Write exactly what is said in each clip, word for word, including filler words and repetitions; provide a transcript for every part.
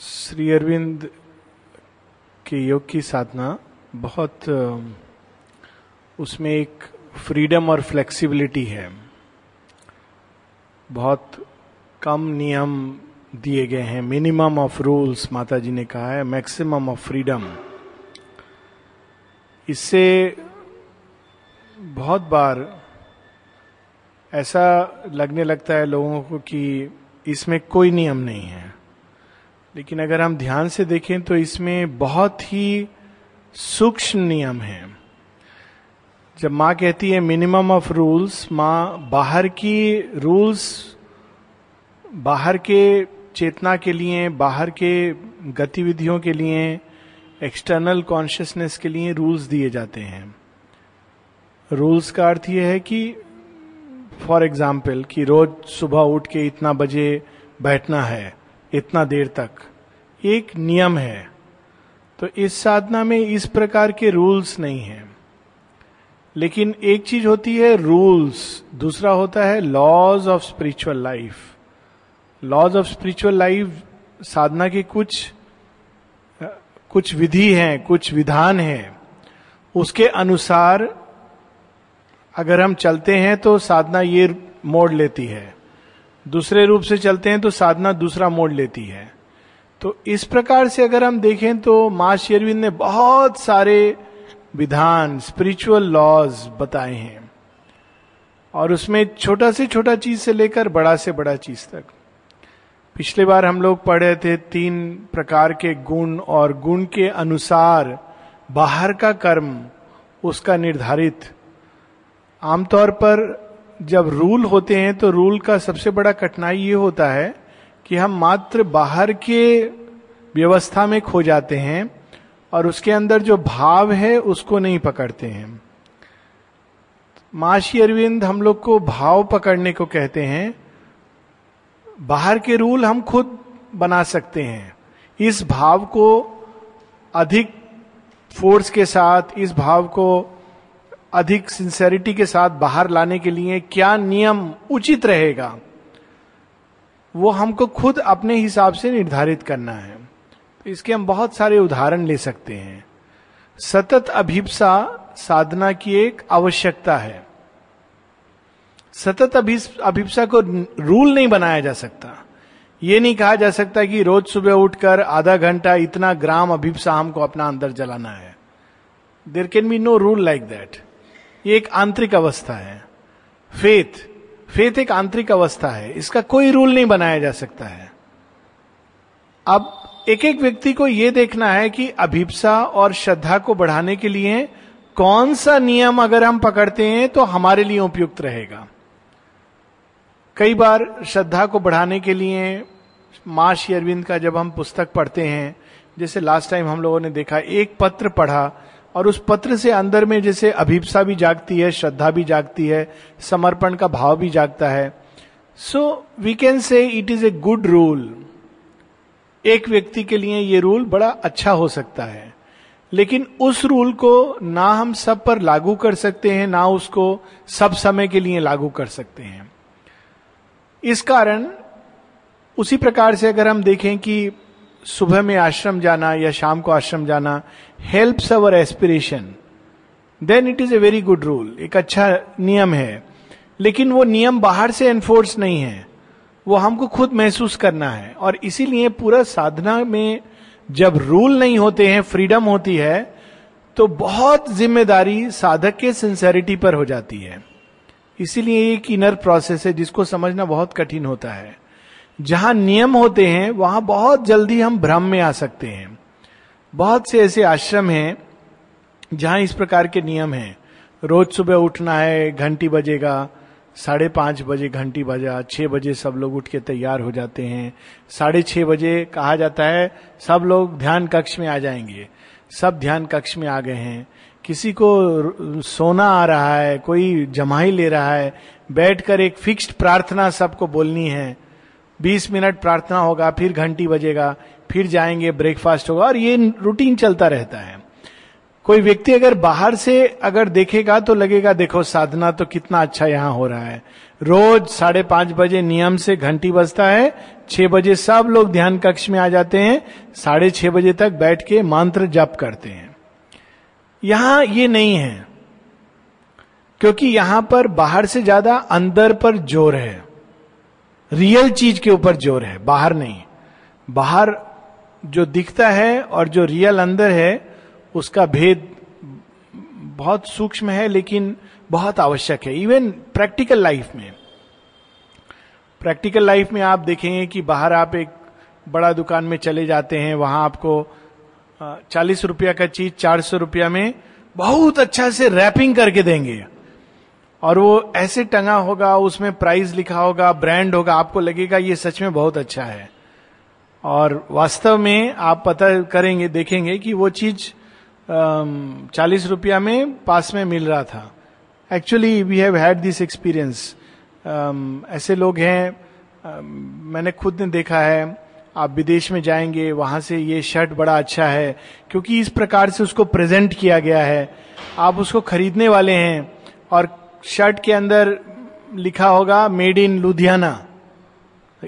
श्री अरविंद के योग की साधना बहुत उसमें एक फ्रीडम और फ्लेक्सिबिलिटी है, बहुत कम नियम दिए गए हैं, मिनिमम ऑफ रूल्स माता जी ने कहा है, मैक्सिमम ऑफ फ्रीडम। इससे बहुत बार ऐसा लगने लगता है लोगों को कि इसमें कोई नियम नहीं है, लेकिन अगर हम ध्यान से देखें तो इसमें बहुत ही सूक्ष्म नियम है। जब माँ कहती है मिनिमम ऑफ रूल्स, माँ बाहर की रूल्स, बाहर के चेतना के लिए, बाहर के गतिविधियों के लिए, एक्सटर्नल कॉन्शियसनेस के लिए रूल्स दिए जाते हैं। रूल्स का अर्थ यह है कि फॉर एग्जाम्पल कि रोज सुबह उठ के इतना बजे बैठना है इतना देर तक, एक नियम है। तो इस साधना में इस प्रकार के रूल्स नहीं हैं, लेकिन एक चीज होती है रूल्स, दूसरा होता है laws of spiritual life. Laws of spiritual life साधना के कुछ कुछ विधि हैं, कुछ विधान हैं, उसके अनुसार अगर हम चलते हैं तो साधना ये मोड़ लेती है, दूसरे रूप से चलते हैं तो साधना दूसरा मोड़ लेती है। तो इस प्रकार से अगर हम देखें तो माँ श्री अरविंद ने बहुत सारे विधान, स्पिरिचुअल लॉज बताए हैं, और उसमें छोटा से छोटा चीज से लेकर बड़ा से बड़ा चीज तक। पिछले बार हम लोग पढ़ रहे थे तीन प्रकार के गुण, और गुण के अनुसार बाहर का कर्म उसका निर्धारित। आमतौर पर जब रूल होते हैं तो रूल का सबसे बड़ा कठिनाई ये होता है कि हम मात्र बाहर के व्यवस्था में खो जाते हैं और उसके अंदर जो भाव है उसको नहीं पकड़ते हैं। माशी अरविंद हम लोग को भाव पकड़ने को कहते हैं। बाहर के रूल हम खुद बना सकते हैं, इस भाव को अधिक फोर्स के साथ, इस भाव को अधिक सिंसेरिटी के साथ बाहर लाने के लिए क्या नियम उचित रहेगा वो हमको खुद अपने हिसाब से निर्धारित करना है। इसके हम बहुत सारे उदाहरण ले सकते हैं। सतत अभिप्सा साधना की एक आवश्यकता है। सतत अभिप्सा को रूल नहीं बनाया जा सकता, ये नहीं कहा जा सकता कि रोज सुबह उठकर आधा घंटा इतना ग्राम अभिप्सा हमको अपना अंदर जलाना है। There can be no rule like that. ये एक आंतरिक अवस्था है। फेथ फेथ एक आंतरिक अवस्था है, इसका कोई रूल नहीं बनाया जा सकता है। अब एक एक व्यक्ति को यह देखना है कि अभिप्सा और श्रद्धा को बढ़ाने के लिए कौन सा नियम अगर हम पकड़ते हैं तो हमारे लिए उपयुक्त रहेगा। कई बार श्रद्धा को बढ़ाने के लिए माँ श्री अरविंद का जब हम पुस्तक पढ़ते हैं, जैसे लास्ट टाइम हम लोगों ने देखा एक पत्र पढ़ा और उस पत्र से अंदर में जैसे अभिप्सा भी जागती है, श्रद्धा भी जागती है, समर्पण का भाव भी जागता है। So we can say it is a good rule. एक व्यक्ति के लिए ये रूल बड़ा अच्छा हो सकता है, लेकिन उस रूल को ना हम सब पर लागू कर सकते हैं, ना उसको सब समय के लिए लागू कर सकते हैं। इस कारण उसी प्रकार से अगर हम देखें कि सुबह में आश्रम जाना या शाम को आश्रम जाना helps our aspiration, then it is a very good rule, एक अच्छा नियम है। लेकिन वो नियम बाहर से एनफोर्स नहीं है, वो हमको खुद महसूस करना है। और इसीलिए पूरा साधना में जब रूल नहीं होते हैं, फ्रीडम होती है, तो बहुत जिम्मेदारी साधक के सिंसेरिटी पर हो जाती है। इसीलिए एक इनर प्रोसेस है जिसको समझना बहुत कठिन होता है। जहां नियम होते हैं वहां बहुत जल्दी हम भ्रम में आ सकते हैं। बहुत से ऐसे आश्रम हैं जहां इस प्रकार के नियम हैं, रोज सुबह उठना है, घंटी बजेगा, साढ़े पाँच बजे घंटी बजा, छः बजे सब लोग उठ के तैयार हो जाते हैं, साढ़े छः बजे कहा जाता है सब लोग ध्यान कक्ष में आ जाएंगे, सब ध्यान कक्ष में आ गए हैं। किसी को सोना आ रहा है, कोई जमाई ले रहा है, बैठकर एक फिक्स्ड प्रार्थना सबको बोलनी है, बीस मिनट प्रार्थना होगा, फिर घंटी बजेगा, फिर जाएंगे, ब्रेकफास्ट होगा, और ये रूटीन चलता रहता है। कोई व्यक्ति अगर बाहर से अगर देखेगा तो लगेगा देखो साधना तो कितना अच्छा यहां हो रहा है, रोज साढ़े पांच बजे नियम से घंटी बजता है, छह बजे सब लोग ध्यान कक्ष में आ जाते हैं, साढ़े छह बजे तक बैठ के मंत्र जप करते हैं। यहां ये नहीं है, क्योंकि यहां पर बाहर से ज्यादा अंदर पर जोर है, रियल चीज के ऊपर जोर है, बाहर नहीं। बाहर जो दिखता है और जो रियल अंदर है उसका भेद बहुत सूक्ष्म है, लेकिन बहुत आवश्यक है। इवन प्रैक्टिकल लाइफ में, प्रैक्टिकल लाइफ में आप देखेंगे कि बाहर आप एक बड़ा दुकान में चले जाते हैं, वहां आपको चालीस रुपया का चीज चार सौ रुपया में बहुत अच्छा से रैपिंग करके देंगे और वो ऐसे टंगा होगा, उसमें प्राइस लिखा होगा, ब्रांड होगा, आपको लगेगा ये सच में बहुत अच्छा है। और वास्तव में आप पता करेंगे, देखेंगे कि वो चीज चालीस रुपया में पास में मिल रहा था। Actually we have had this experience. ऐसे लोग हैं, um, मैंने खुद ने देखा है। आप विदेश में जाएंगे, वहां से ये शर्ट बड़ा अच्छा है क्योंकि इस प्रकार से उसको प्रेजेंट किया गया है, आप उसको खरीदने वाले हैं और शर्ट के अंदर लिखा होगा मेड इन लुधियाना।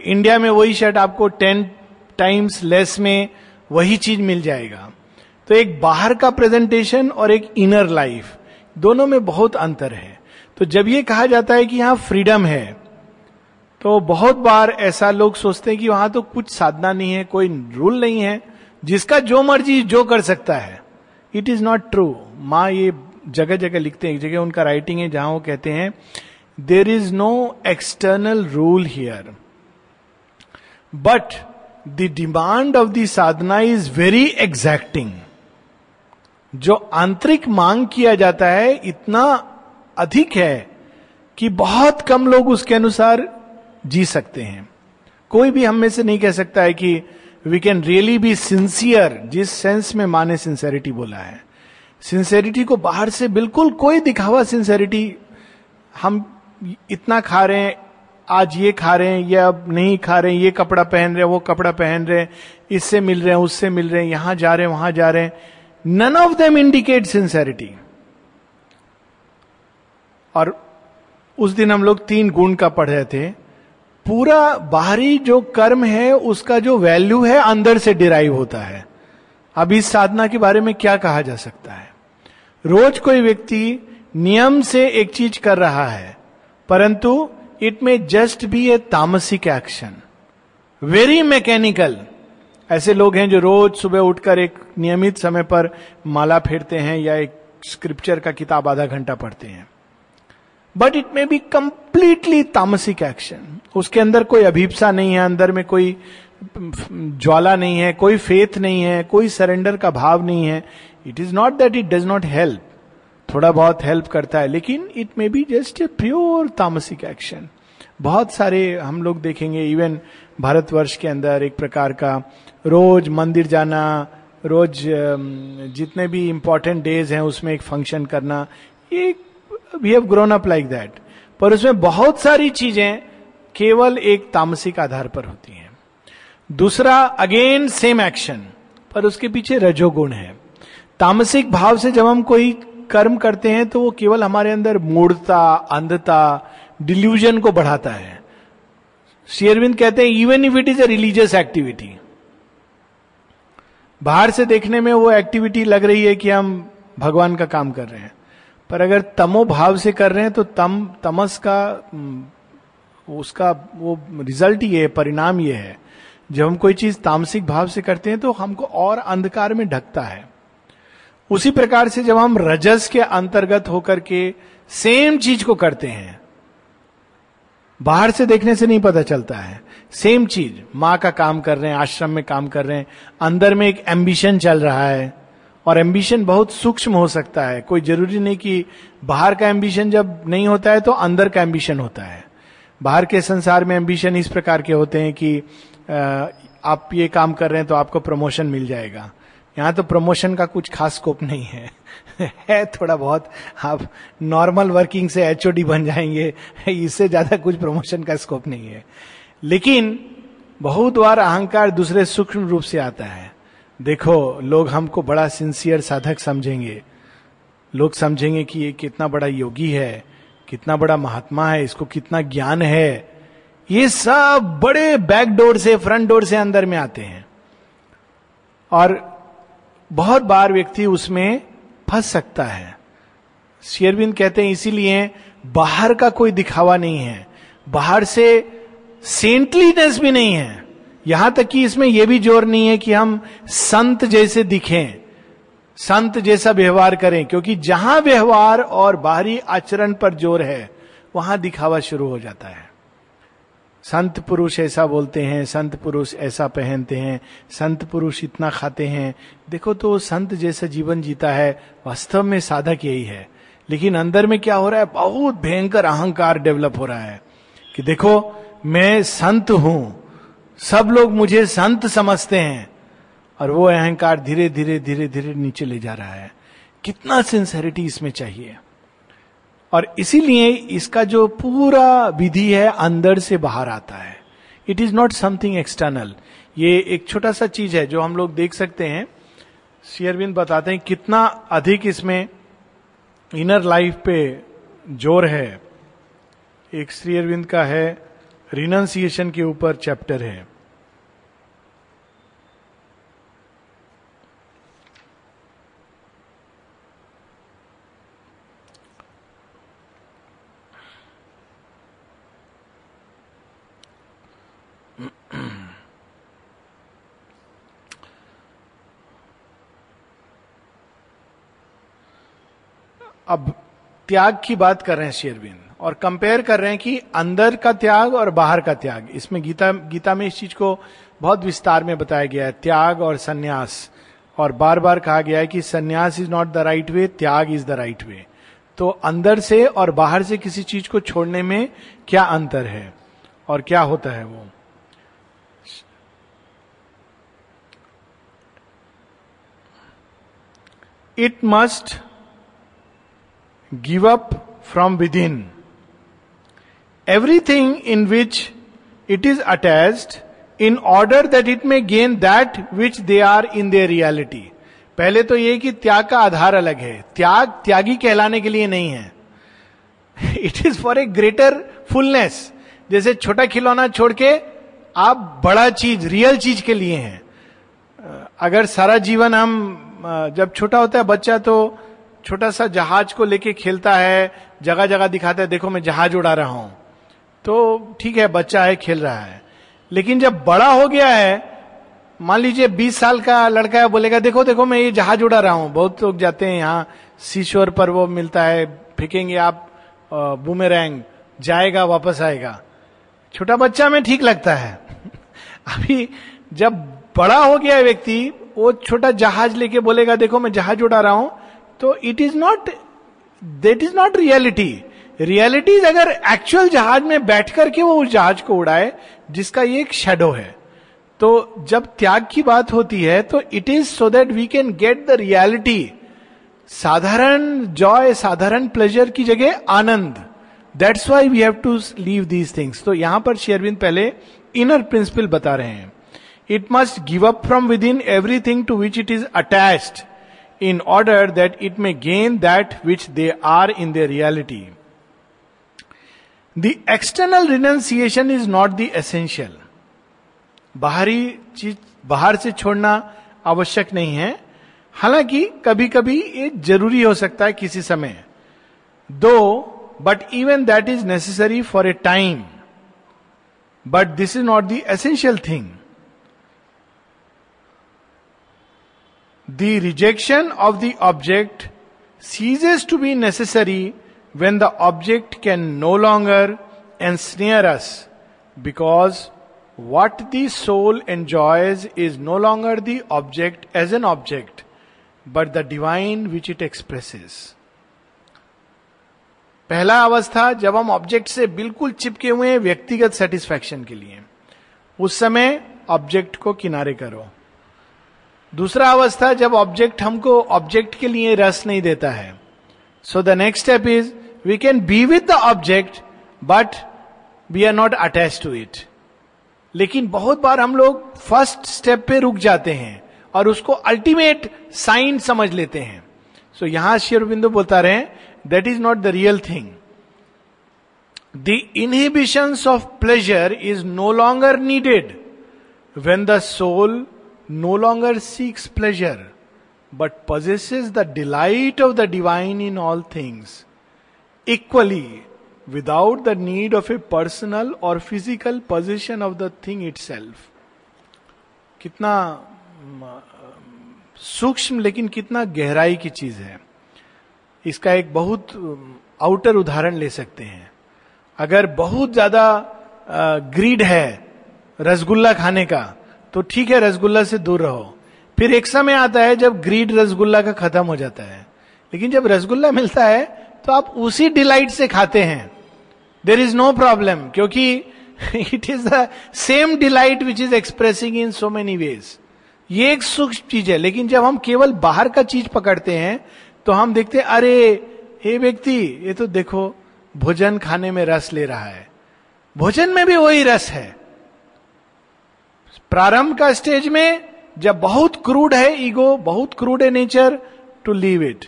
इंडिया में वही शर्ट आपको टेन टाइम्स लेस में वही चीज मिल जाएगा। तो एक बाहर का प्रेजेंटेशन और एक इनर लाइफ, दोनों में बहुत अंतर है। तो जब ये कहा जाता है कि यहां फ्रीडम है, तो बहुत बार ऐसा लोग सोचते हैं कि वहां तो कुछ साधना नहीं है, कोई रूल नहीं है, जिसका जो मर्जी जो कर सकता है। It is not true. माँ ये जगह जगह लिखते हैं, एक जगह उनका राइटिंग है जहां वो कहते हैं there is no external rule here but the demand of the sadhana is very exacting. जो आंतरिक मांग किया जाता है इतना अधिक है कि बहुत कम लोग उसके अनुसार जी सकते हैं। कोई भी हम में से नहीं कह सकता है कि we can really be sincere, जिस सेंस में माँ ने सिंसेरिटी बोला है। सिंसेरिटी को बाहर से बिल्कुल कोई दिखावा सिंसेरिटी, हम इतना खा रहे हैं, आज ये खा रहे हैं, या अब नहीं खा रहे हैं, ये कपड़ा पहन रहे हैं, वो कपड़ा पहन रहे हैं, इससे मिल रहे हैं, उससे मिल रहे हैं, यहां जा रहे हैं, वहां जा रहे हैं, none of them indicate sincerity. और उस दिन हम लोग तीन गुण का पढ़ रहे थे। पूरा बाहरी जो कर्म है उसका जो वैल्यू है अंदर से डिराइव होता है। अब इस साधना के बारे में क्या कहा जा सकता है? रोज कोई व्यक्ति नियम से एक चीज कर रहा है, परंतु it may just be a tamasic action, very mechanical. ऐसे लोग हैं जो रोज सुबह उठकर एक नियमित समय पर माला फेरते हैं या एक स्क्रिप्चर का किताब आधा घंटा पढ़ते हैं, but it may be completely tamasic action. उसके अंदर कोई अभिप्सा नहीं है, अंदर में कोई ज्वाला नहीं है, कोई फेथ नहीं है, कोई सरेंडर का भाव नहीं है। It is not that it does not help, थोड़ा बहुत हेल्प करता है, लेकिन it may be just a pure tamasic action. बहुत सारे हम लोग देखेंगे, इवन भारतवर्ष के अंदर एक प्रकार का रोज मंदिर जाना, रोज जितने भी इम्पोर्टेंट डेज हैं उसमें एक फंक्शन करना, ये we have grown up like that. पर उसमें बहुत सारी चीजें केवल एक तामसिक आधार पर होती हैं। दूसरा अगेन सेम एक्शन, पर उसके पीछे रजोगुण है। तामसिक भाव से जब हम कोई कर्म करते हैं तो वो केवल हमारे अंदर मूढ़ता, अंधता, डिल्यूजन को बढ़ाता है। श्री अरविंद कहते हैं even if it is a religious activity, बाहर से देखने में वो एक्टिविटी लग रही है कि हम भगवान का काम कर रहे हैं, पर अगर तमो भाव से कर रहे हैं तो तम तमस का उसका वो रिजल्ट ये है, परिणाम ये है। जब हम कोई चीज तामसिक भाव से करते हैं तो हमको और अंधकार में ढकता है। उसी प्रकार से जब हम रजस के अंतर्गत होकर के सेम चीज को करते हैं, बाहर से देखने से नहीं पता चलता है, सेम चीज माँ का काम कर रहे हैं, आश्रम में काम कर रहे हैं, अंदर में एक एम्बिशन चल रहा है। और एम्बिशन बहुत सूक्ष्म हो सकता है, कोई जरूरी नहीं कि बाहर का एम्बिशन जब नहीं होता है तो अंदर का एम्बिशन होता है। बाहर के संसार में एम्बिशन इस प्रकार के होते हैं कि आप ये काम कर रहे हैं तो आपको प्रमोशन मिल जाएगा। यहाँ तो प्रमोशन का कुछ खास स्कोप नहीं है, है थोड़ा बहुत आप नॉर्मल वर्किंग से एचओडी बन जाएंगे, इससे ज्यादा कुछ प्रमोशन का स्कोप नहीं है। लेकिन बहुत बार अहंकार दूसरे सूक्ष्म रूप से आता है, देखो लोग हमको बड़ा सिंसियर साधक समझेंगे, लोग समझेंगे कि ये कितना बड़ा योगी है, कितना बड़ा महात्मा है, इसको कितना ज्ञान है। ये सब बड़े बैक डोर से, फ्रंट डोर से अंदर में आते हैं और बहुत बार व्यक्ति उसमें फंस सकता है। श्री अरविंद कहते हैं इसीलिए बाहर का कोई दिखावा नहीं है, बाहर से सेंटलीनेस भी नहीं है, यहां तक कि इसमें यह भी जोर नहीं है कि हम संत जैसे दिखें, संत जैसा व्यवहार करें, क्योंकि जहां व्यवहार और बाहरी आचरण पर जोर है वहां दिखावा शुरू हो जाता है। संत पुरुष ऐसा बोलते हैं, संत पुरुष ऐसा पहनते हैं, संत पुरुष इतना खाते हैं, देखो तो संत जैसा जीवन जीता है। वास्तव में साधक यही है, लेकिन अंदर में क्या हो रहा है, बहुत भयंकर अहंकार डेवलप हो रहा है कि देखो मैं संत हूं, सब लोग मुझे संत समझते हैं, और वो अहंकार धीरे धीरे धीरे धीरे नीचे ले जा रहा है। कितना सिंसेरिटी इसमें चाहिए, और इसीलिए इसका जो पूरा विधि है अंदर से बाहर आता है। It is not something external. ये एक छोटा सा चीज है जो हम लोग देख सकते हैं। श्री अरविंद बताते हैं कितना अधिक इसमें इनर लाइफ पे जोर है। एक श्री अरविंद का है रिनंसिएशन के ऊपर चैप्टर है, अब त्याग की बात कर रहे हैं श्री अरविंद और कंपेयर कर रहे हैं कि अंदर का त्याग और बाहर का त्याग। इसमें गीता गीता में इस चीज को बहुत विस्तार में बताया गया है, त्याग और सन्यास, और बार बार कहा गया है कि sannyas is not the right way, tyag is the right वे। तो अंदर से और बाहर से किसी चीज को छोड़ने में क्या अंतर है और क्या होता है वो। It must give up from within everything in which it is attached in order that it may gain that which they are in their reality। पहले तो ये कि त्याग का आधार अलग है, त्याग त्यागी कहलाने के लिए नहीं है, it is for a greater fullness. जैसे छोटा खिलौना छोड़ के आप बड़ा चीज, रियल चीज के लिए हैं। अगर सारा जीवन हम, जब छोटा होता है बच्चा तो छोटा सा जहाज को लेके खेलता है, जगह जगह दिखाता है, देखो मैं जहाज उड़ा रहा हूं, तो ठीक है बच्चा है खेल रहा है। लेकिन जब बड़ा हो गया है, मान लीजिए बीस साल का लड़का है, बोलेगा देखो देखो मैं ये जहाज उड़ा रहा हूं। बहुत लोग जाते हैं यहाँ सीशोर पर, वो मिलता है, फेंकेंगे आप बूमेरैंग, जाएगा वापस आएगा। छोटा बच्चा में ठीक लगता है अभी जब बड़ा हो गया व्यक्ति, वो छोटा जहाज लेके बोलेगा देखो मैं जहाज उड़ा रहा हूं, तो it is not, that is not reality. Reality अगर एक्चुअल जहाज में बैठ करके वो उस जहाज को उड़ाए जिसका ये एक शैडो है। तो जब त्याग की बात होती है तो it is so that we can get the reality. साधारण जॉय, साधारण प्लेजर की जगह आनंद, that's why we have to leave these things. तो यहां पर श्री अरविंद पहले इनर प्रिंसिपल बता रहे हैं, it must give up from within everything to which it is attached in order that it may gain that which they are in their reality. The external renunciation is not the essential. बाहरी चीज, बाहर से छोड़ना आवश्यक नहीं है, हालांकि कभी कभी ये जरूरी हो सकता है किसी समय, दो but even that is necessary for a time. But this is not the essential thing. The rejection of the object ceases to be necessary when the object can no longer ensnare us, because what the soul enjoys is no longer the object as an object, but the divine which it expresses. पहला अवस्था जब हम object से बिल्कुल चिपके हुए हैं व्यक्तिगत सेटिस्फैक्शन के लिए, उस समय ऑब्जेक्ट को किनारे करो। दूसरा अवस्था जब ऑब्जेक्ट हमको ऑब्जेक्ट के लिए रस नहीं देता है, so the next step is we can be with the object but we are not attached to it. लेकिन बहुत बार हम लोग फर्स्ट स्टेप पे रुक जाते हैं और उसको अल्टीमेट साइन समझ लेते हैं। सो यहां श्री अरविंदो बोलता रहे that is not the real thing. The inhibitions of pleasure is no longer needed when the soul no longer seeks pleasure but possesses the delight of the divine in all things equally without the need of a personal or physical possession of the thing itself. कितना सूक्ष्म लेकिन कितना गहराई की चीज है. इसका एक बहुत आउटर उदाहरण ले सकते हैं. अगर बहुत ज्यादा ग्रीड है रसगुल्ला खाने का तो ठीक है, रसगुल्ला से दूर रहो. फिर एक समय आता है जब ग्रीड रसगुल्ला का खत्म हो जाता है, लेकिन जब रसगुल्ला मिलता है तो आप उसी डिलाइट से खाते हैं. देयर इज नो प्रॉब्लम, क्योंकि it is the same delight which is expressing in so many ways. ये एक सूक्ष्म चीज है. लेकिन जब हम केवल बाहर का चीज पकड़ते हैं तो हम देखते हैं अरे हे व्यक्ति ये तो देखो भोजन खाने में रस ले रहा है. भोजन में भी वही रस है. प्रारंभ का स्टेज में जब बहुत क्रूड है ईगो, बहुत क्रूड है नेचर, टू लीव इट.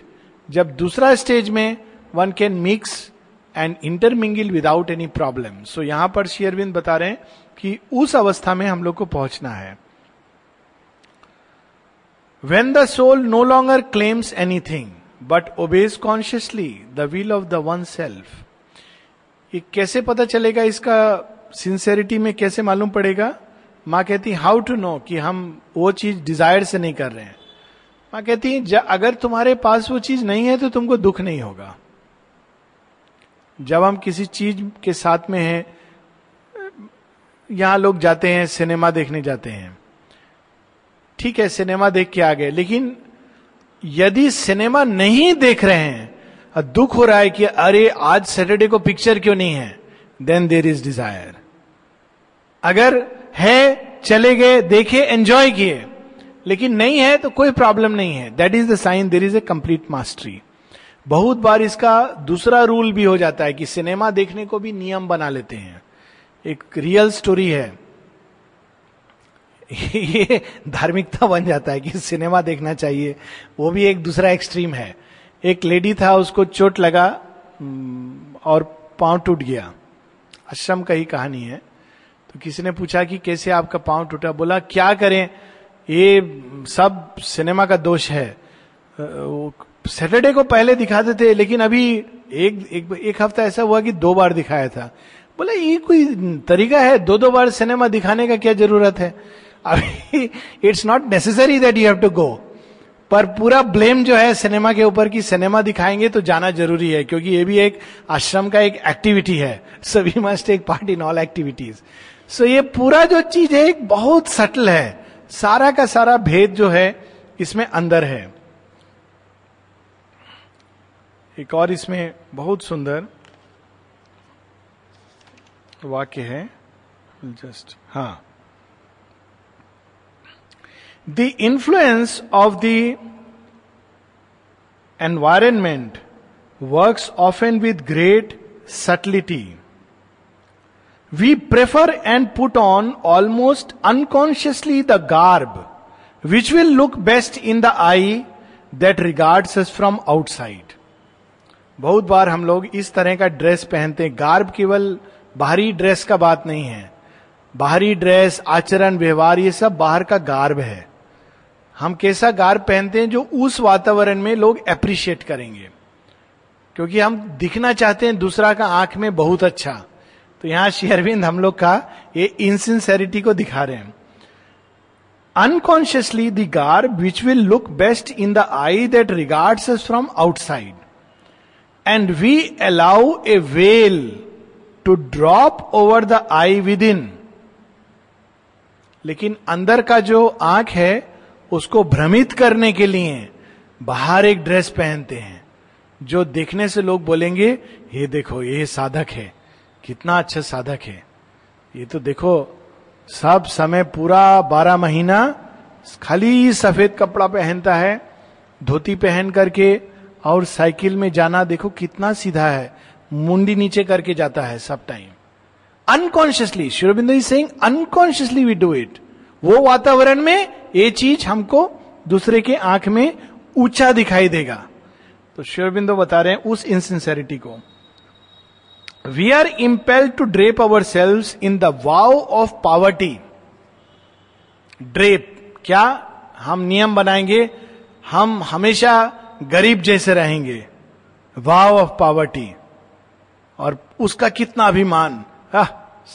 जब दूसरा स्टेज में one can mix and intermingle without any problem. So यहां पर श्री अरविंद बता रहे हैं कि उस अवस्था में हम लोग को पहुंचना है. When the soul no longer claims anything but obeys consciously the will of the one self. ये कैसे पता चलेगा, इसका सिंसेरिटी में कैसे मालूम पड़ेगा? माँ कहती हाउ टू नो कि हम वो चीज डिजायर से नहीं कर रहे हैं. माँ कहती अगर तुम्हारे पास वो चीज नहीं है तो तुमको दुख नहीं होगा. जब हम किसी चीज के साथ में हैं, यहां लोग जाते हैं सिनेमा देखने जाते हैं, ठीक है सिनेमा देख के आ गए, लेकिन यदि सिनेमा नहीं देख रहे हैं और दुख हो रहा है कि अरे आज सैटरडे को पिक्चर क्यों नहीं है, देन देयर इज डिजायर. अगर है चले गए देखे एंजॉय किए, लेकिन नहीं है तो कोई प्रॉब्लम नहीं है. That is the sign there is a complete mastery. बहुत बार इसका दूसरा रूल भी हो जाता है कि सिनेमा देखने को भी नियम बना लेते हैं. एक रियल स्टोरी है, ये धार्मिकता बन जाता है कि सिनेमा देखना चाहिए. वो भी एक दूसरा एक्सट्रीम है. एक लेडी था, उसको चोट लगा और पांव टूट गया. आश्रम का ही कहानी है. तो किसी ने पूछा कि कैसे आपका पांव टूटा. बोला क्या करें, ये सब सिनेमा का दोष है. वो सैटरडे को पहले दिखाते थे, लेकिन अभी एक एक, एक हफ्ता ऐसा हुआ कि दो बार दिखाया था. बोला ये कोई तरीका है दो दो बार सिनेमा दिखाने का, क्या जरूरत है अभी. It's not necessary that you have to go. पर पूरा ब्लेम जो है सिनेमा के ऊपर कि सिनेमा दिखाएंगे तो जाना जरूरी है, क्योंकि ये भी एक आश्रम का एक एक्टिविटी है. So we must take part in all activities. सो ये पूरा जो चीज है एक बहुत सटल है. सारा का सारा भेद जो है इसमें अंदर है. एक और इसमें बहुत सुंदर वाक्य है. जस्ट हाँ, the influence of the environment works often with great subtlety. We prefer and put on almost unconsciously the garb which will look best in the eye that regards us from outside. बहुत बार हम लोग इस तरह का dress पहनते हैं. Garb केवल बाहरी ड्रेस का बात नहीं है. बाहरी ड्रेस, आचरण, व्यवहार, ये सब बाहर का गार्ब है. हम कैसा गार्ब पहनते हैं जो उस वातावरण में लोग अप्रिशिएट करेंगे, क्योंकि हम दिखना चाहते हैं दूसरा का आंख में बहुत अच्छा. तो यहां श्री अरविंद हम लोग का ये इनसिंसेरिटी को दिखा रहे हैं. Unconsciously the garb which will look best in the eye that regards us from outside. And we allow a veil to drop over the eye within. लेकिन अंदर का जो आंख है उसको भ्रमित करने के लिए बाहर एक ड्रेस पहनते हैं, जो देखने से लोग बोलेंगे ये देखो ये साधक है, कितना अच्छा साधक है, ये तो देखो सब समय पूरा बारह महीना खाली सफेद कपड़ा पहनता है, धोती पहन करके, और साइकिल में जाना देखो कितना सीधा है, मुंडी नीचे करके जाता है सब time. Unconsciously Shri Arvind is saying unconsciously we do it. वो वातावरण में ये चीज हमको दूसरे के आंख में ऊंचा दिखाई देगा, तो श्री अरविंदो बता रहे हैं उस इनसिंसेरिटी को. We are impelled to drape our selves in the wow of poverty. Drape क्या, हम नियम बनाएंगे, हम हमेशा गरीब जैसे रहेंगे, वाव ऑफ पावर्टी, और उसका कितना अभिमान. आह,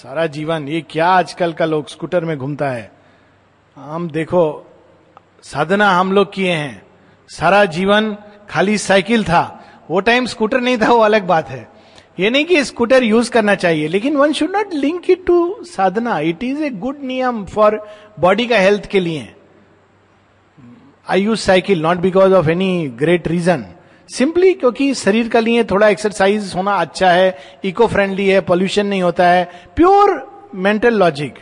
सारा जीवन ये क्या आजकल का लोग स्कूटर में घूमता है. हम देखो साधना हम लोग किए हैं, सारा जीवन खाली साइकिल था, वो टाइम स्कूटर नहीं था, वो अलग बात है. ये नहीं कि स्कूटर यूज करना चाहिए, लेकिन one should not link it to sadhana. It is a good नियम फॉर बॉडी का हेल्थ के लिए. I use cycle not because of any great reason, simply क्योंकि शरीर के लिए थोड़ा एक्सरसाइज होना अच्छा है, इको फ्रेंडली है, पॉल्यूशन नहीं होता है, प्योर मेंटल लॉजिक.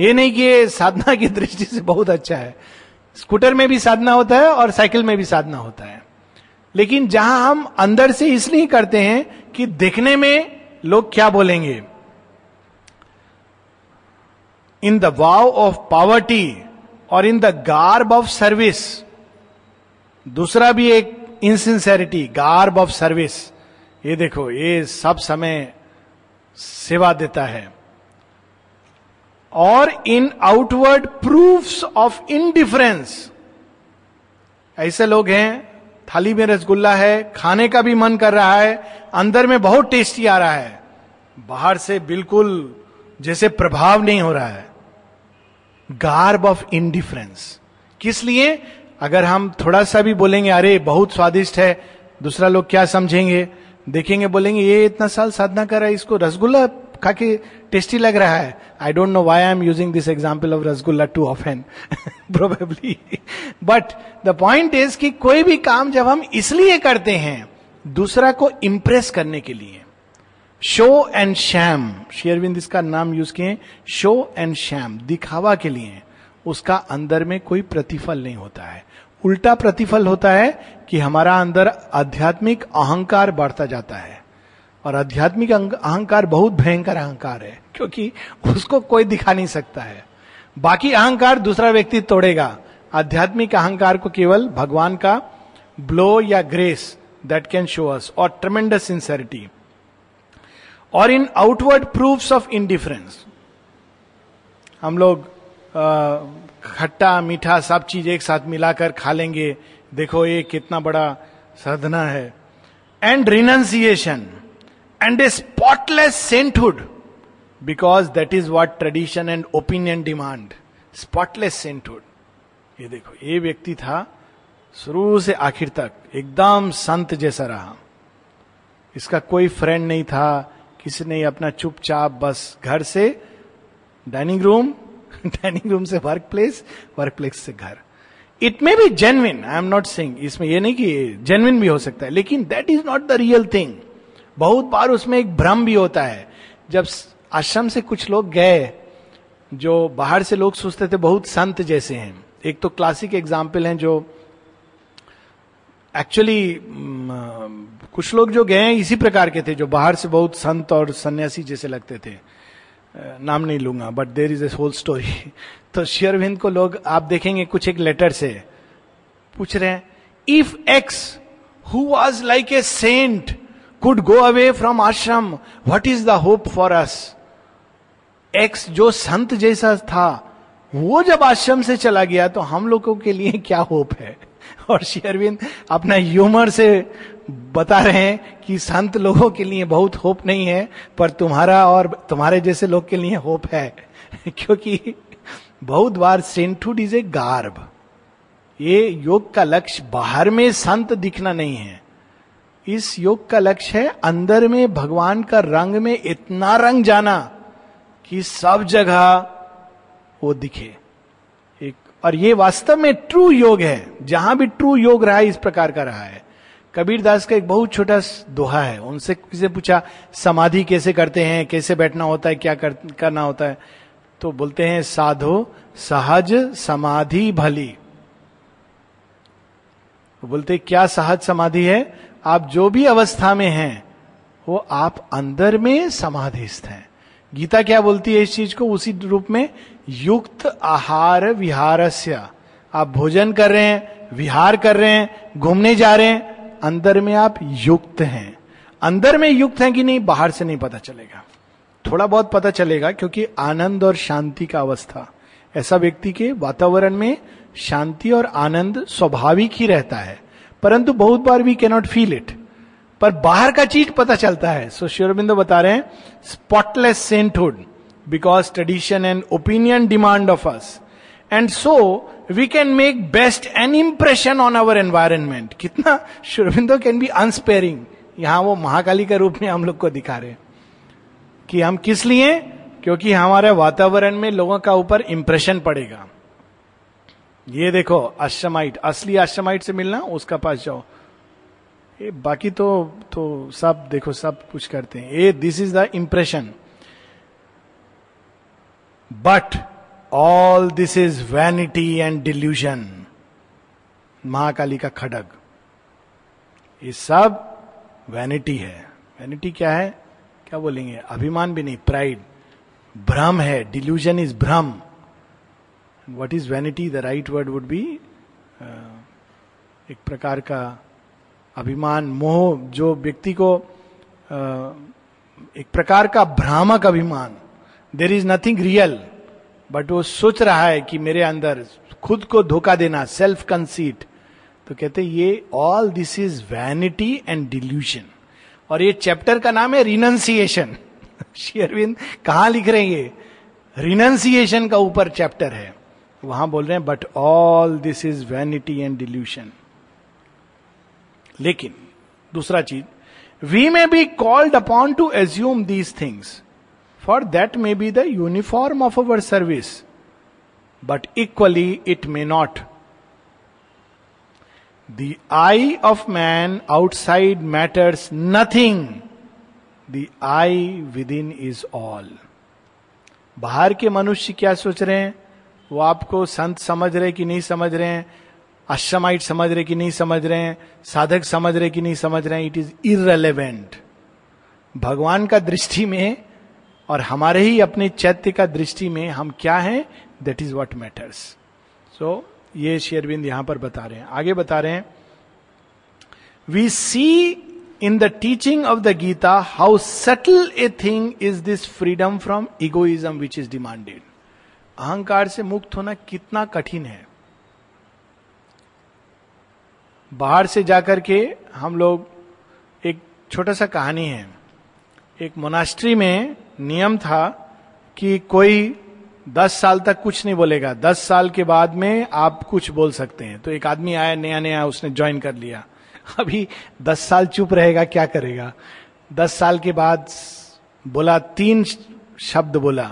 ये नहीं कि ये साधना की दृष्टि से बहुत अच्छा है. स्कूटर में भी साधना होता है और साइकिल में भी साधना होता है, लेकिन जहां हम अंदर से इसलिए करते हैं कि देखने में लोग क्या बोलेंगे. In the wow of poverty और in the garb of service. दूसरा भी एक इनसिंसेरिटी, गार्ब ऑफ सर्विस. ये देखो ये सब समय सेवा देता है. और in outward proofs of indifference. ऐसे लोग हैं, थाली में रसगुल्ला है, खाने का भी मन कर रहा है, अंदर में बहुत टेस्टी आ रहा है, बाहर से बिल्कुल जैसे प्रभाव नहीं हो रहा है. Garb of indifference. किस लिए? अगर हम थोड़ा सा भी बोलेंगे अरे बहुत स्वादिष्ट है, दूसरा लोग क्या समझेंगे, देखेंगे बोलेंगे ये इतना साल साधना कर रहा है, इसको रसगुल्ला खा के टेस्टी लग रहा है. I don't know why I am using this example of rasgulla too often probably, but the point is कि कोई भी काम जब हम इसलिए करते हैं दूसरा को इम्प्रेस करने के लिए. Show and sham, Shri Arvind इसका नाम यूज किए, शो एंड शैम, दिखावा के लिए. उसका अंदर में कोई प्रतिफल नहीं होता है, उल्टा प्रतिफल होता है कि हमारा अंदर आध्यात्मिक अहंकार बढ़ता जाता है. और आध्यात्मिक अहंकार बहुत भयंकर अहंकार है, क्योंकि उसको कोई दिखा नहीं सकता है. बाकी अहंकार दूसरा व्यक्ति तोड़ेगा, आध्यात्मिक अहंकार को केवल भगवान का ब्लो या grace that can show us, और ट्रेमेंडस सिंसेरिटी. और in outward proofs of indifference. हम लोग खट्टा मीठा सब चीज एक साथ मिलाकर खा लेंगे, देखो ये कितना बड़ा साधना है. And renunciation and a spotless sainthood, because that is what tradition and opinion demand. Spotless sainthood. ये देखो ये व्यक्ति था शुरू से आखिर तक एकदम संत जैसा रहा, इसका कोई फ्रेंड नहीं था, किसी ने अपना चुपचाप बस घर से डाइनिंग रूम, डाइनिंग रूम से वर्क प्लेस, वर्क प्लेस से घर. It may be genuine, I am not saying, इसमें ये नहीं कि जेन्युइन भी हो सकता है, लेकिन that is not the real thing. बहुत बार उसमें एक भ्रम भी होता है. जब आश्रम से कुछ लोग गए जो बाहर से लोग सोचते थे बहुत संत जैसे हैं, एक तो क्लासिक एग्जाम्पल हैं जो एक्चुअली कुछ लोग जो गए हैं इसी प्रकार के थे, जो बाहर से बहुत संत और सन्यासी जैसे लगते थे. नाम नहीं लूंगा, but there is a whole story. तो श्री अरविंद को लोग आप देखेंगे कुछ एक लेटर से पूछ रहे हैं, if X who was like a saint could go away from ashram, what is the hope for us? X जो संत जैसा था वो जब आश्रम से चला गया तो हम लोगों के लिए क्या होप है. और श्री अरविंद अपना ह्यूमर से बता रहे हैं कि संत लोगों के लिए बहुत होप नहीं है, पर तुम्हारा और तुम्हारे जैसे लोग के लिए होप है. क्योंकि बहुत बार सेंटहुड इज ए गार्ब. ये योग का लक्ष्य बाहर में संत दिखना नहीं है, इस योग का लक्ष्य है अंदर में भगवान का रंग में इतना रंग जाना कि सब जगह वो दिखे एक. और ये वास्तव में ट्रू योग है, जहां भी ट्रू योग रहा है इस प्रकार का रहा है. कबीर दास का एक बहुत छोटा दोहा है, उनसे किसी पूछा समाधि कैसे करते हैं, कैसे बैठना होता है, क्या कर, करना होता है, तो बोलते हैं साधो सहज समाधि भली. बोलते क्या सहज समाधि है, आप जो भी अवस्था में हैं वो आप अंदर में समाधिस्थ हैं. गीता क्या बोलती है इस चीज को उसी रूप में, युक्त आहार विहारस्य. आप भोजन कर रहे हैं, विहार कर रहे हैं, घूमने जा रहे हैं, अंदर में आप युक्त हैं। अंदर में युक्त हैं कि नहीं बाहर से नहीं पता चलेगा, थोड़ा बहुत पता चलेगा, क्योंकि आनंद और शांति का अवस्था ऐसा व्यक्ति के वातावरण में शांति और आनंद स्वाभाविक ही रहता है, परंतु बहुत बार वी कैनॉट फील इट, पर बाहर का चीज पता चलता है। सो श्री अरविंद बता रहे हैं spotless sainthood because tradition and opinion demand of us and so we can make best an impression on our environment. कितना Shri Aurobindo can be unsparing, यहां वो महाकाली के रूप में हम लोग को दिखा रहे हैं कि हम किस लिए, क्योंकि हमारे वातावरण में लोगों का ऊपर इंप्रेशन पड़ेगा। ये देखो आश्रमाइट, असली आश्रमाइट से मिलना, उसका पास जाओ, ये बाकी तो तो सब देखो सब कुछ करते हैं, ये this is the impression. But all this is vanity and delusion, Mahakali का खड्ग, ये सब वैनिटी है। वैनिटी क्या है, क्या बोलेंगे, अभिमान भी नहीं, प्राइड, भ्रम है, डिल्यूजन इज भ्रम। What is vanity, the right word would be एक प्रकार का अभिमान, मोह, जो व्यक्ति को uh, एक प्रकार का भ्रामक अभिमान, there is nothing real, but वो सोच रहा है कि मेरे अंदर, खुद को धोखा देना, सेल्फ कंसीट। तो कहते ये all this is vanity and delusion, और ये चैप्टर का नाम है रिनंसिएशन। श्री अरविंद कहां लिख रहे हैं ये, रिनंसिएशन का ऊपर चैप्टर है, वहां बोल रहे हैं but all this is vanity and delusion. लेकिन दूसरा चीज, we may be called upon to assume these things for that may be the uniform of our service but equally it may not. The eye of man outside matters nothing. The eye within is all. बाहर के मनुष्य क्या सोच रहे हैं, वो आपको संत समझ रहे कि नहीं समझ रहे हैं, आश्रमाइट समझ रहे कि नहीं समझ रहे हैं, साधक समझ रहे कि नहीं समझ रहे हैं, इट इज इररेलेवेंट। भगवान का दृष्टि में और हमारे ही अपने चैत्य का दृष्टि में हम क्या हैं, that is what matters. So ये श्री अरविंद यहां पर बता रहे हैं। आगे बता रहे हैं, we see in the teaching of the Gita how subtle a thing is this freedom from egoism which is demanded. अहंकार से मुक्त होना कितना कठिन है। बाहर से जाकर के हम लोग, एक छोटा सा कहानी है, एक मोनास्ट्री में नियम था कि कोई दस साल तक कुछ नहीं बोलेगा, दस साल के बाद में आप कुछ बोल सकते हैं। तो एक आदमी आया नया नया, उसने ज्वाइन कर लिया, अभी दस साल चुप रहेगा, क्या करेगा। दस साल के बाद बोला, तीन शब्द बोला,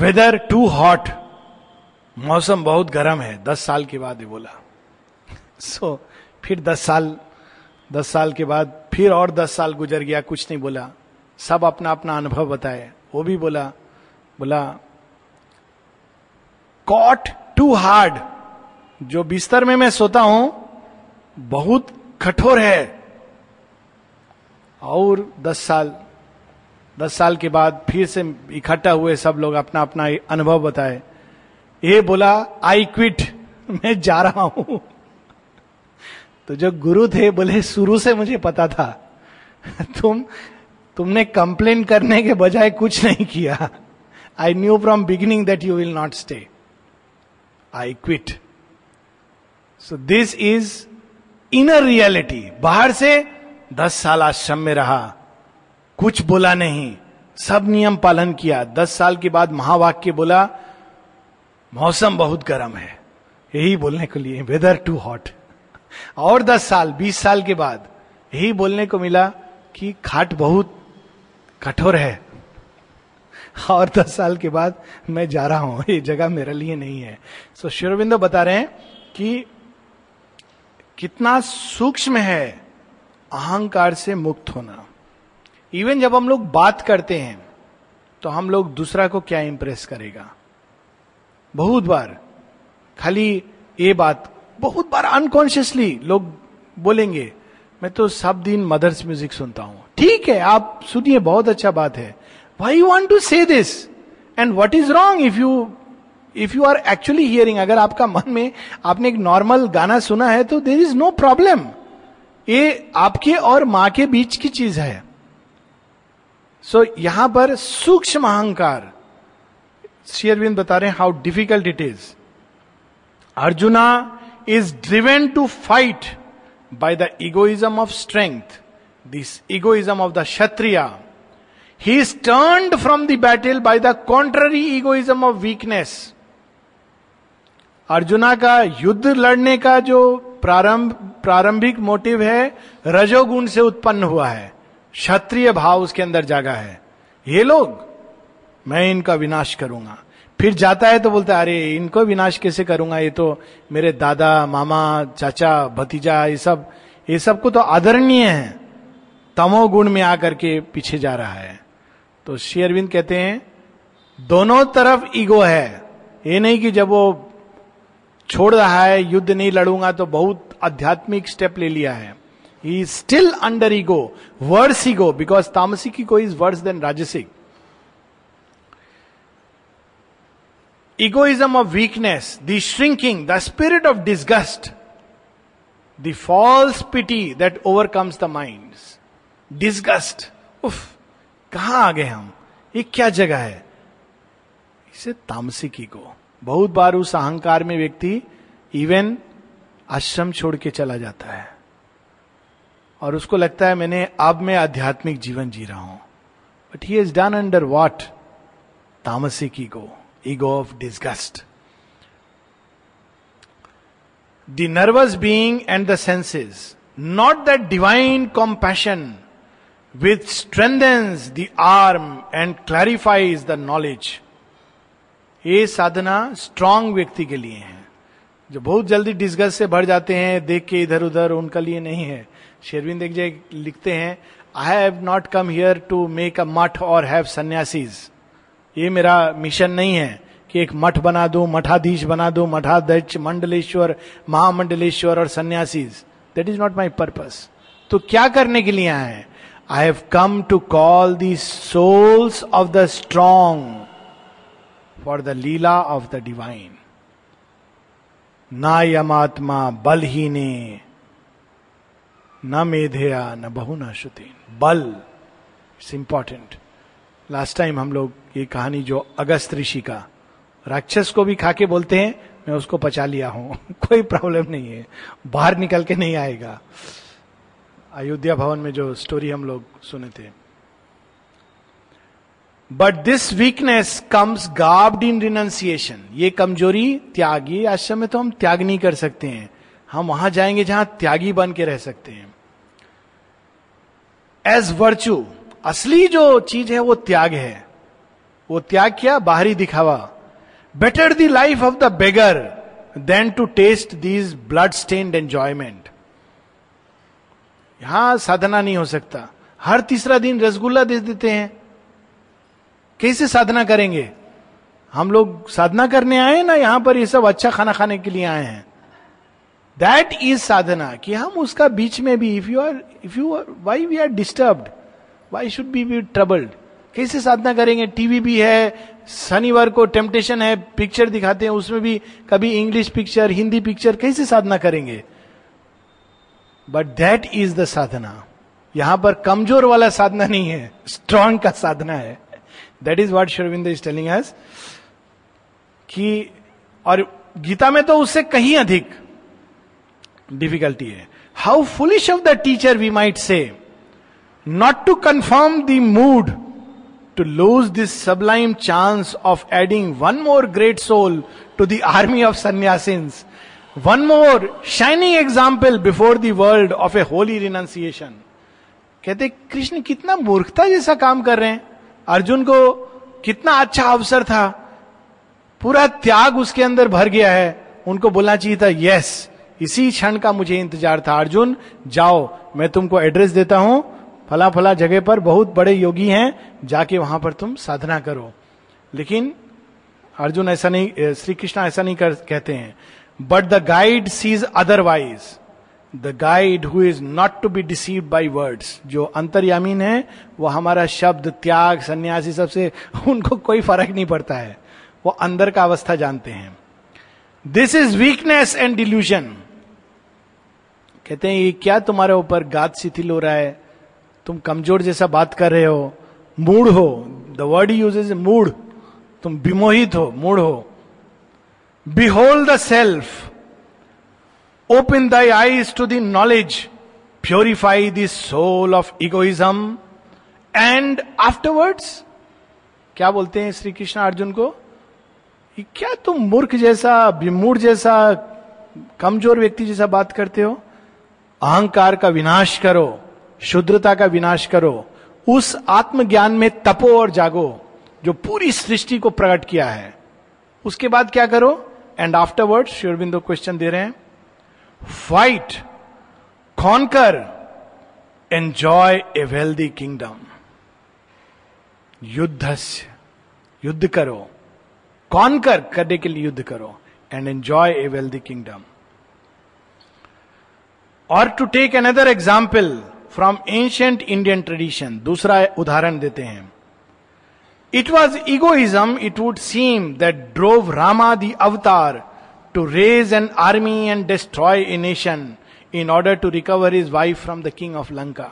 वेदर टू हॉट, मौसम बहुत गर्म है, दस साल के बाद ही बोला। सो so, फिर दस साल दस साल के बाद फिर और दस साल गुजर गया, कुछ नहीं बोला, सब अपना अपना अनुभव बताए। वो भी बोला बोला कॉट टू हार्ड, जो बिस्तर में मैं सोता हूं बहुत कठोर है। और दस साल दस साल के बाद फिर से इकट्ठा हुए, सब लोग अपना अपना अनुभव बताए। ये बोला आई क्विट, मैं जा रहा हूं। तो जो गुरु थे बोले शुरू से मुझे पता था, तुम तुमने कंप्लेन करने के बजाय कुछ नहीं किया। I knew from beginning that you will not stay, I quit. So this is inner reality. बाहर से दस साल आश्रम में रहा, कुछ बोला नहीं, सब नियम पालन किया, दस साल के बाद महावाक्य बोला, मौसम बहुत गर्म है, यही बोलने को लिए, वेदर टू हॉट। और दस साल बीस साल के बाद यही बोलने को मिला कि खाट बहुत कठोर है, और दस साल के बाद मैं जा रहा हूं, ये जगह मेरे लिए नहीं है। सो श्री अरविंद बता रहे हैं कि कितना सूक्ष्म है अहंकार से मुक्त होना। इवन जब हम लोग बात करते हैं तो हम लोग दूसरा को क्या इंप्रेस करेगा, बहुत बार खाली ये बात, बहुत बार अनकॉन्शियसली लोग बोलेंगे मैं तो सब दिन मदर्स म्यूजिक सुनता हूं। ठीक है, आप सुनिए, बहुत अच्छा बात है, why you want to say this and what is wrong if you if you are actually hearing, अगर आपका मन में आपने एक नॉर्मल गाना सुना है तो देयर इज नो प्रॉब्लम, ये आपके और मां के बीच की चीज है. सो so, यहां पर सूक्ष्म अहंकार, श्री अरविंद बता रहे हैं how difficult it is. Arjuna is driven to fight by the egoism of strength, this egoism of the Kshatriya. He is turned from the battle by the contrary egoism of weakness. Arjuna का युद्ध लड़ने का जो प्रारंभ प्रारंभिक मोटिव है रजोगुण से उत्पन्न हुआ है, क्षत्रिय भाव उसके अंदर जागा है. ये लोग, मैं इनका विनाश करूंगा. फिर जाता है तो बोलता है अरे इनको विनाश कैसे करूंगा, ये तो मेरे दादा, मामा, चाचा, भतीजा, ये सब ये सब को तो आदरणीय है. तमोगुण में आकर के पीछे जा रहा है. तो श्री अरविंद कहते हैं दोनों तरफ ईगो है. ये नहीं कि जब वो छोड़ रहा है युद्ध नहीं लड़ूंगा तो बहुत आध्यात्मिक स्टेप ले लिया है. He is still under ego, worse ego, because tamasic ego is worse than rajasic. Egoism of weakness, the shrinking, the spirit of disgust, the false pity that overcomes the minds. Disgust, उफ, कहाँ आ गए हम, ये क्या जगह है, इसे तामसिक ईगो. बहुत बार उस अहंकार में व्यक्ति इवन आश्रम छोड़ के चला जाता है और उसको लगता है मैंने अब मैं आध्यात्मिक जीवन जी रहा हूं. But he is done under what? Tamasic ego. Ego of disgust. The nervous being and the senses, not that divine compassion which strengthens the arm and clarifies the knowledge. ये साधना strong व्यक्ति के लिए है, जो बहुत जल्दी डिस्गस्ट से भर जाते हैं देख के इधर उधर, उनका लिए नहीं है. शेरविंद एक जगह लिखते हैं, I have not come here to make a mutt or have sannyasis. ये मेरा मिशन नहीं है कि एक मठ बना दो, मठाधीश बना दो, मठाध्यक्ष, मंडलेश्वर, महामंडलेश्वर और sannyasis. That is not my purpose. तो क्या करने के लिए आए हैं? I have come to call the souls of the strong for the lila of the divine. ना यम आत्मा बलहीने न मेधया न बहुना श्रुतेन. बल इट्स इंपॉर्टेंट. लास्ट टाइम हम लोग ये कहानी जो अगस्त ऋषि का, राक्षस को भी खाके बोलते हैं मैं उसको पचा लिया हूं कोई प्रॉब्लम नहीं है, बाहर निकल के नहीं आएगा. अयोध्या भवन में जो स्टोरी हम लोग सुने थे. But this weakness comes garbed in renunciation. ये कमजोरी त्याग, ये आश्रम में तो हम त्याग नहीं कर सकते हैं, हम वहां जाएंगे जहां त्यागी बन के रह सकते हैं. एज वर्च्यू, असली जो चीज है वो त्याग है. वो त्याग क्या? बाहरी दिखावा. Better the life of the beggar than to taste these blood stained enjoyment. यहां साधना नहीं हो सकता. हर तीसरा दिन रसगुल्ला दे देते हैं, कैसे साधना करेंगे? हम लोग साधना करने आए ना यहां पर, ये सब अच्छा खाना खाने के लिए आए हैं. दैट इज साधना, कि हम उसका बीच में भी, if you are if you are why we are disturbed, Why should we be troubled? कैसे साधना करेंगे? टीवी भी है, शनिवार को टेम्पटेशन है, पिक्चर दिखाते हैं, उसमें भी कभी इंग्लिश पिक्चर, हिंदी पिक्चर, कैसे साधना करेंगे? But that is the sadhana. यहां पर कमजोर वाला साधना नहीं है, स्ट्रॉन्ग का साधना है. That is what Shri Arvind is telling us. कि और गीता में तो उससे कहीं अधिक डिफिकल्टी है. How foolish of the teacher we might say not to confirm the mood, to lose this sublime chance of adding one more great soul to the army of sannyasins, one more shining example before the world of a holy renunciation. कहते कृष्ण कितना मूर्खता जैसा काम कर रहे हैं. अर्जुन को कितना अच्छा अवसर था, पूरा त्याग उसके अंदर भर गया है. उनको बोलना चाहिए था, यस, इसी क्षण का मुझे इंतजार था. अर्जुन जाओ, मैं तुमको एड्रेस देता हूं, फला फला जगह पर बहुत बड़े योगी हैं, जाके वहां पर तुम साधना करो. लेकिन अर्जुन ऐसा नहीं, श्री कृष्ण ऐसा नहीं कर, कहते हैं. But the guide sees otherwise, the guide who is not to be deceived by words. जो अंतर्यामीन है वो हमारा शब्द, त्याग, सन्यासी सबसे उनको कोई फर्क नहीं पड़ता है. वो अंदर का अवस्था जानते हैं. This is weakness and delusion. कहते हैं ये क्या तुम्हारे ऊपर गाद शिथिल हो रहा है, तुम कमजोर जैसा बात कर रहे हो, मूड हो. The word he use is mood. तुम विमोहित हो, मूड हो. Behold the self, open thy eyes to the knowledge, purify the soul of egoism, and afterwards, क्या बोलते हैं श्री कृष्ण अर्जुन को, ये क्या तुम मूर्ख जैसा, विमूढ़ जैसा, कमजोर व्यक्ति जैसा बात करते हो. अहंकार का विनाश करो, शूद्रता का विनाश करो, उस आत्मज्ञान में तपो और जागो जो पूरी सृष्टि को प्रकट किया है. उसके बाद क्या करो. And afterward Shri Aurobindo question दे रहे हैं, fight, conquer, enjoy a wealthy kingdom. युद्धस्य, युद्ध करो, कॉन्कर करने के लिए युद्ध करो, and enjoy a wealthy kingdom. और to take another example from ancient Indian tradition, दूसरा उदाहरण देते हैं. It was egoism, it would seem, that drove Rama the avatar to raise an army and destroy a nation in order to recover his wife from the king of Lanka.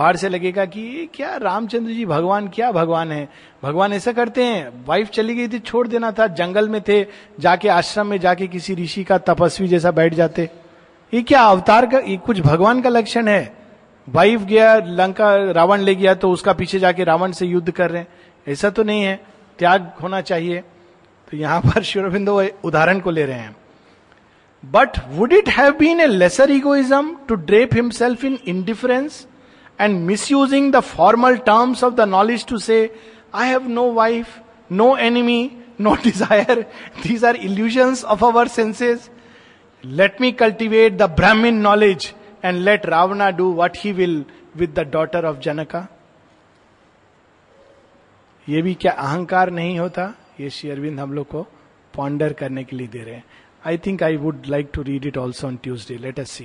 बाहर से लगेगा कि ये क्या रामचंद्र जी भगवान, क्या भगवान है, भगवान ऐसा करते हैं. वाइफ चली गई थी, छोड़ देना था, जंगल में थे, जाके आश्रम में जाके किसी ऋषि का तपस्वी जैसा बैठ जाते. ये क्या अवतार का, ये कुछ भगवान का लक्षण है. वाइफ गया लंका, रावण ले गया, तो उसका पीछे जाके रावण से युद्ध कर रहे हैं, ऐसा तो नहीं है, त्याग होना चाहिए. तो यहां पर श्री अरविंद उदाहरण को ले रहे हैं. But would it have been a lesser egoism to drape himself in indifference and misusing the formal terms of the knowledge to say I have no wife, no enemy, no desire, these are illusions of our senses. Let me cultivate the Brahman knowledge and let Ravana do what he will with the daughter of Janaka. ये भी क्या अहंकार नहीं होता. ये श्री अरविंद हम लोग को पॉन्डर करने के लिए दे रहे हैं. I think I would like to read it also on Tuesday. Let us see,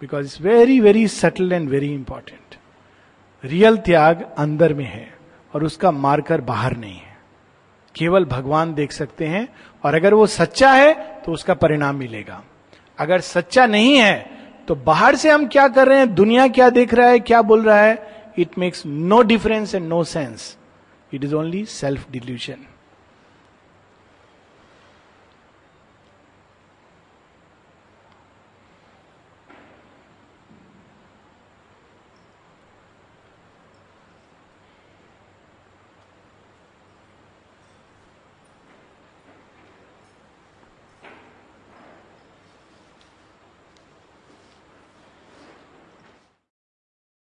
because it's very very subtle and very important. Real त्याग अंदर में है और उसका मार्कर बाहर नहीं है. केवल भगवान देख सकते हैं, और अगर वो सच्चा है तो उसका परिणाम मिलेगा. अगर सच्चा नहीं है तो बाहर से हम क्या कर रहे हैं, दुनिया क्या देख रहा है, क्या बोल रहा है, it makes no difference and no sense. It is only self-delusion.